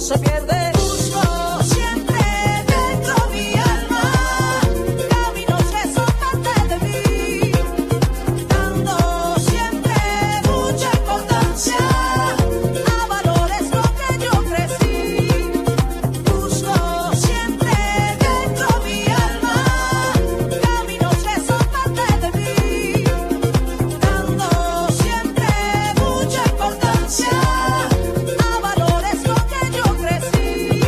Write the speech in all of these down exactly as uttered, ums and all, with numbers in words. se pierde. Busco siempre dentro mi alma caminos que son parte de mí, dando siempre mucha importancia a valores con que yo crecí. Busco siempre dentro mi alma caminos que son parte de mí, dando siempre mucha importancia. See you.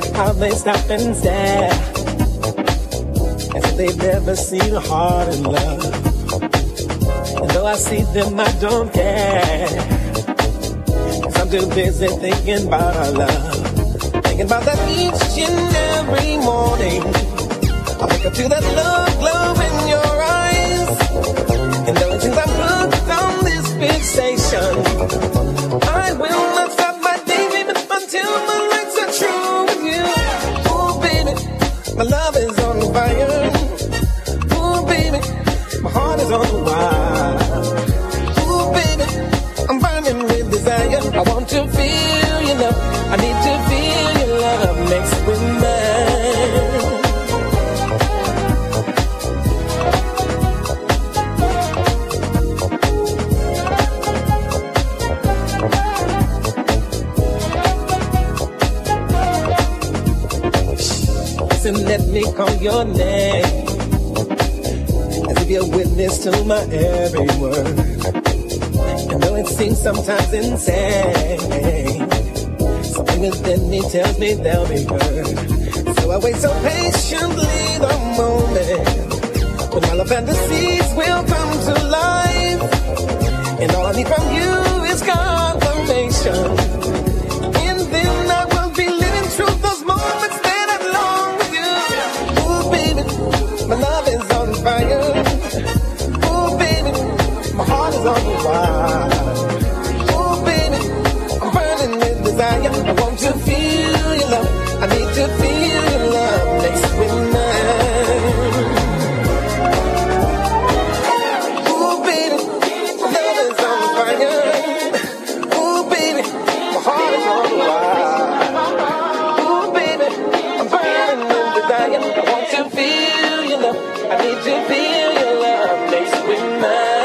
could probably stop and stare as they've never seen a heart in love. And though I see them, I don't care, 'cause I'm too busy thinking about our love. Thinking about that each and every morning. I wake up to that love glow in your eyes, and though it seems I've hooked on this fixation, I will not stop my day, baby, until my nights are true with you. Oh baby, my love is on fire. Oh baby, my heart is on fire. Oh baby, I'm burning with desire. I want to feel your love. I need to feel your love mixed with mine. And let me call your name, as if you're witness to my every word. I know it seems sometimes insane, something within me tells me they'll be heard. So I wait so patiently the moment when all the fantasies will come to life, and all I need from you is confirmation. And then I will be living through those moments. My love is on fire. Oh baby, my heart is on fire. Oh baby, I'm burning with desire. I want to feel your love. I need to feel your love next with mine. Oh baby, my love is on fire. Oh baby, my heart is on fire. Oh baby, I'm burning with desire. I want to feel. I need to feel your love next with mine.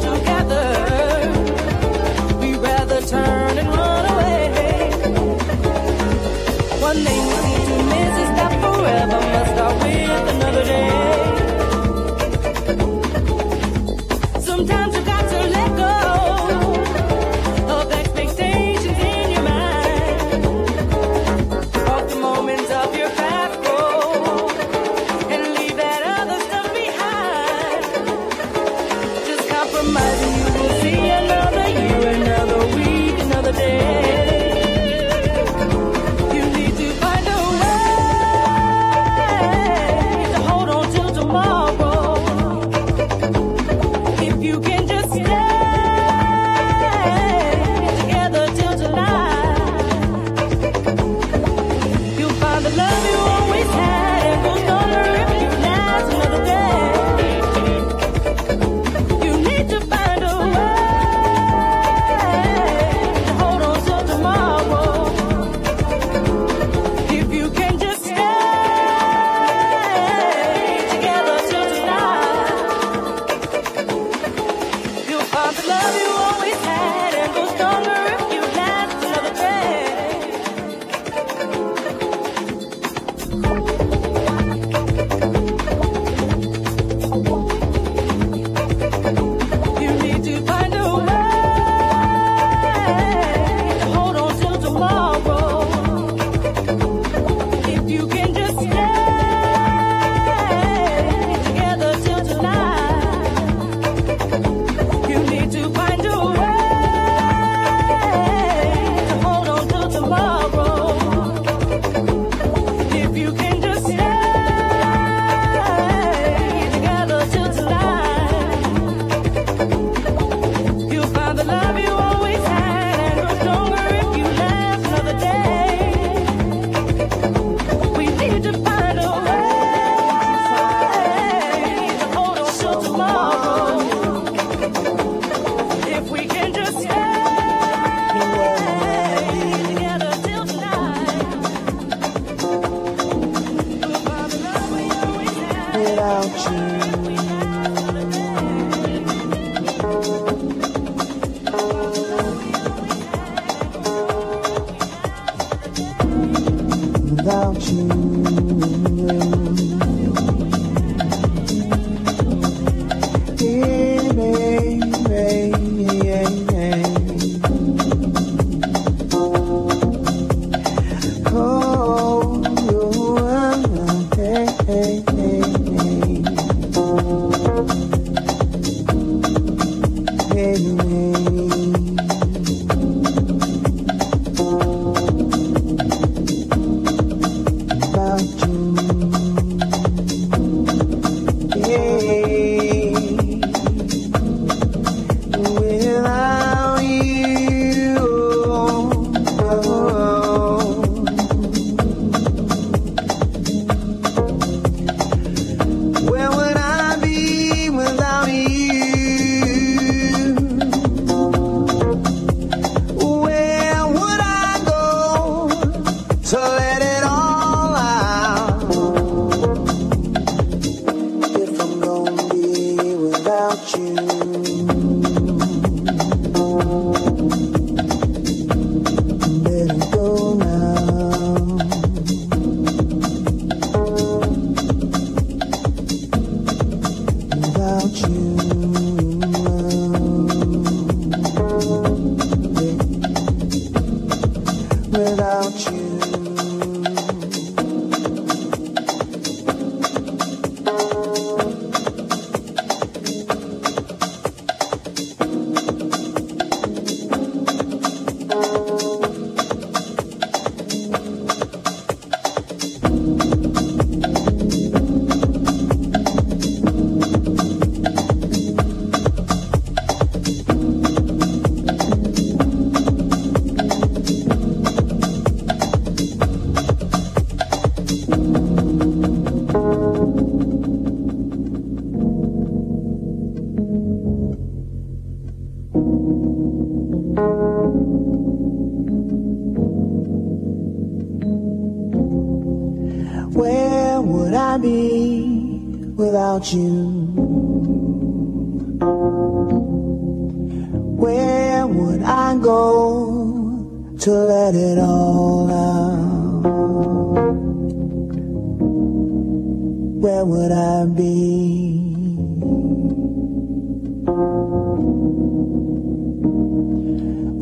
together. We'd rather turn and run away. One day we seem to miss is that forever must start with another day. Sometimes you got to let go of expectations in your mind. Walk the moments of your past road and leave that other stuff behind. Just compromise and you will see another year, another week, another day. You go to let it all out? Where would I be?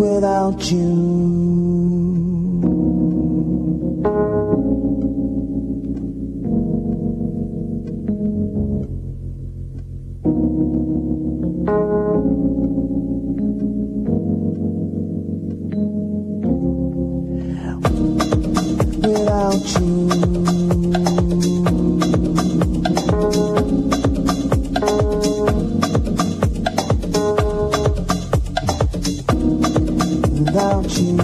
Without you, without you.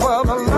Well,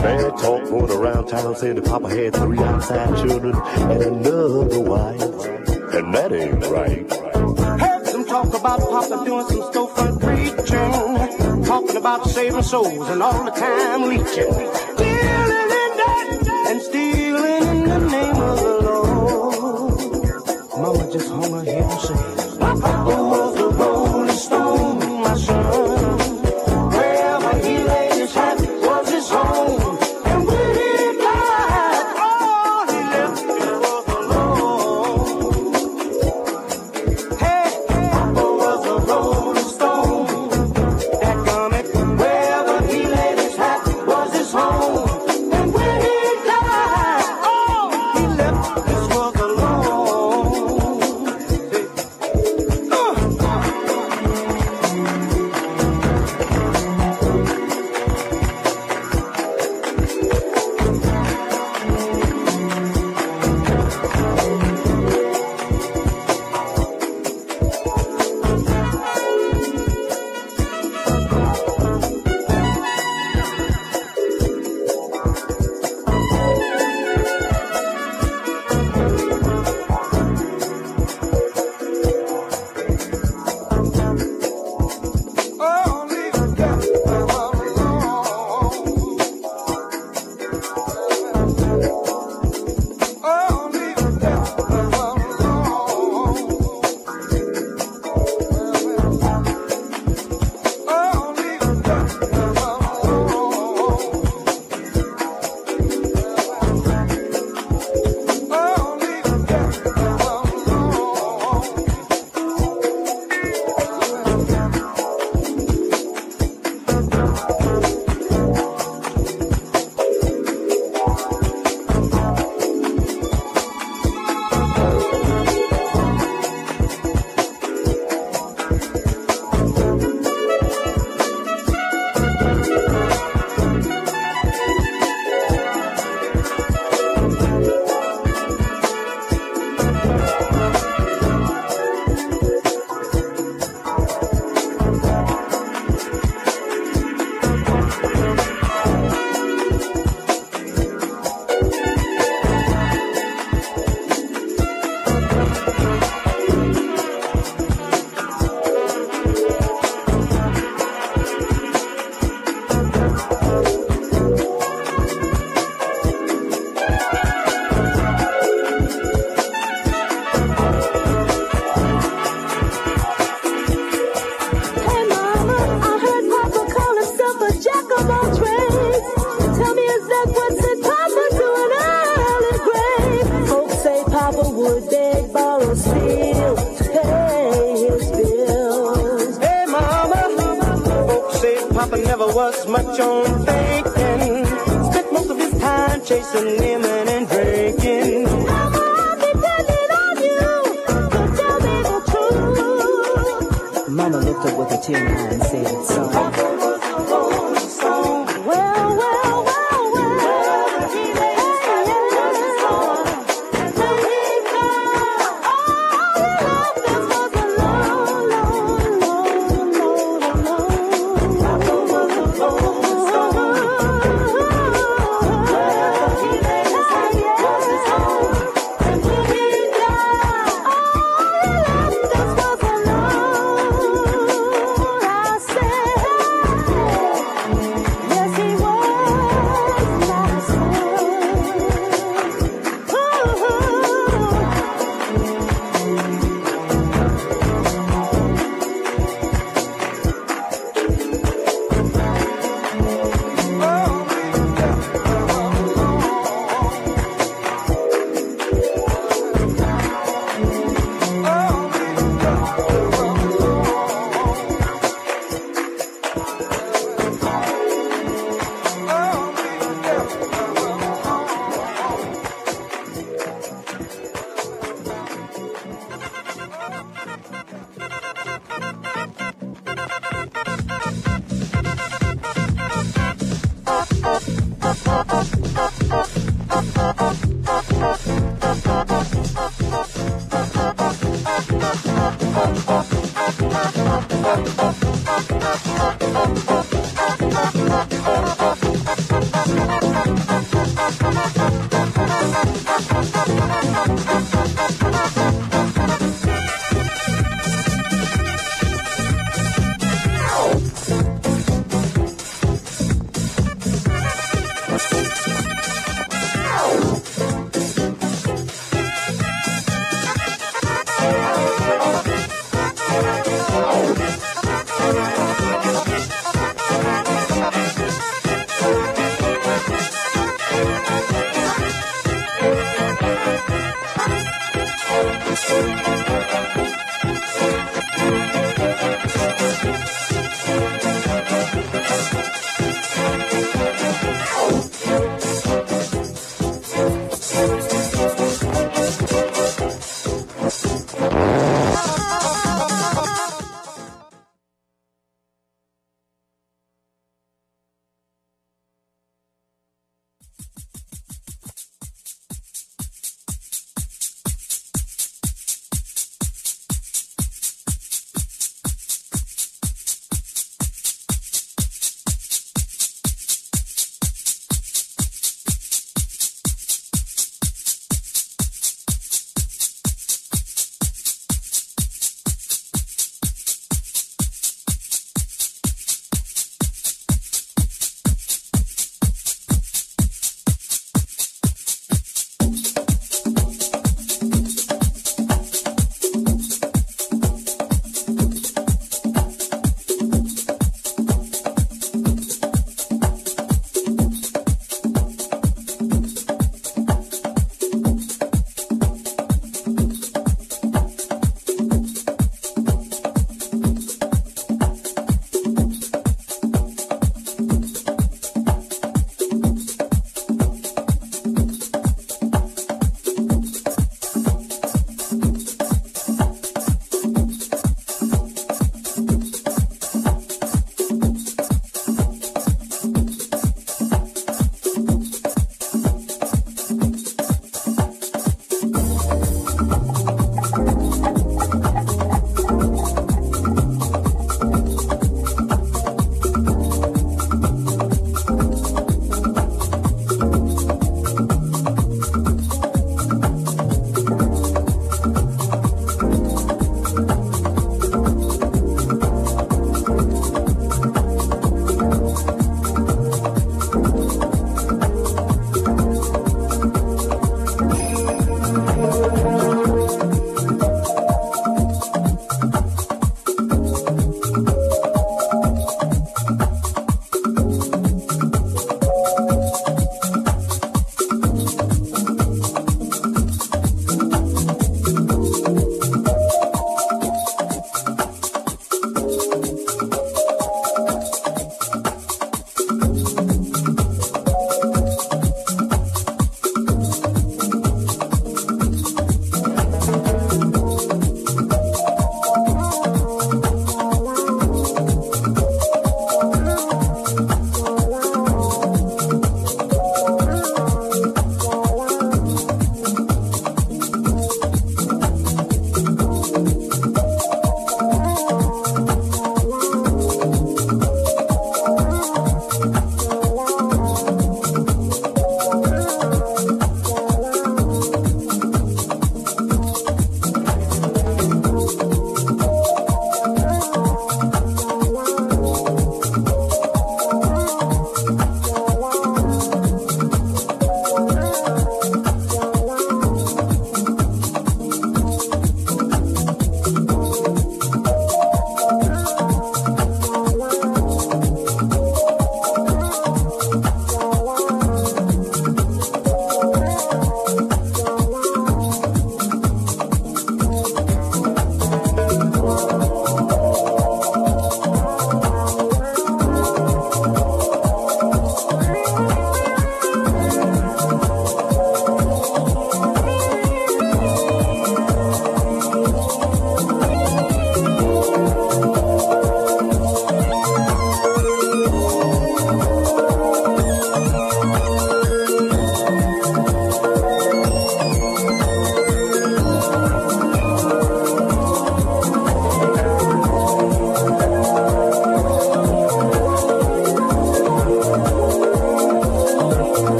Fair talk going around town saying the papa had three outside children and another wife, and that ain't right. Heard some talk about papa doing some storefront preaching, talking about saving souls and all the time leeching, stealing and that and stealing in the name of the Lord. Mama just hung her head and said, "Papa was a rolling stone, my son. Oh,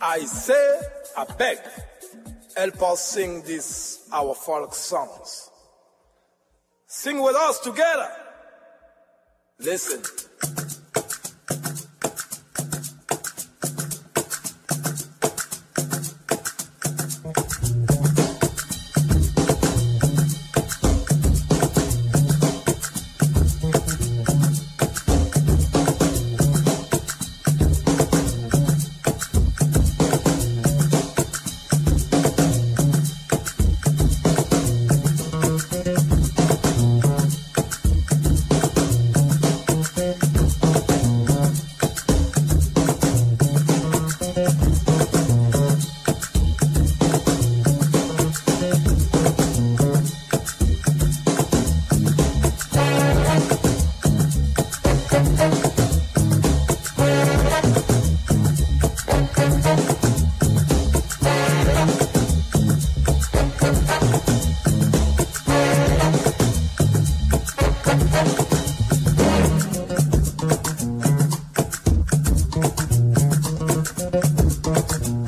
I say, I beg, help us sing these our folk songs. Sing with us together. Listen. Thank you.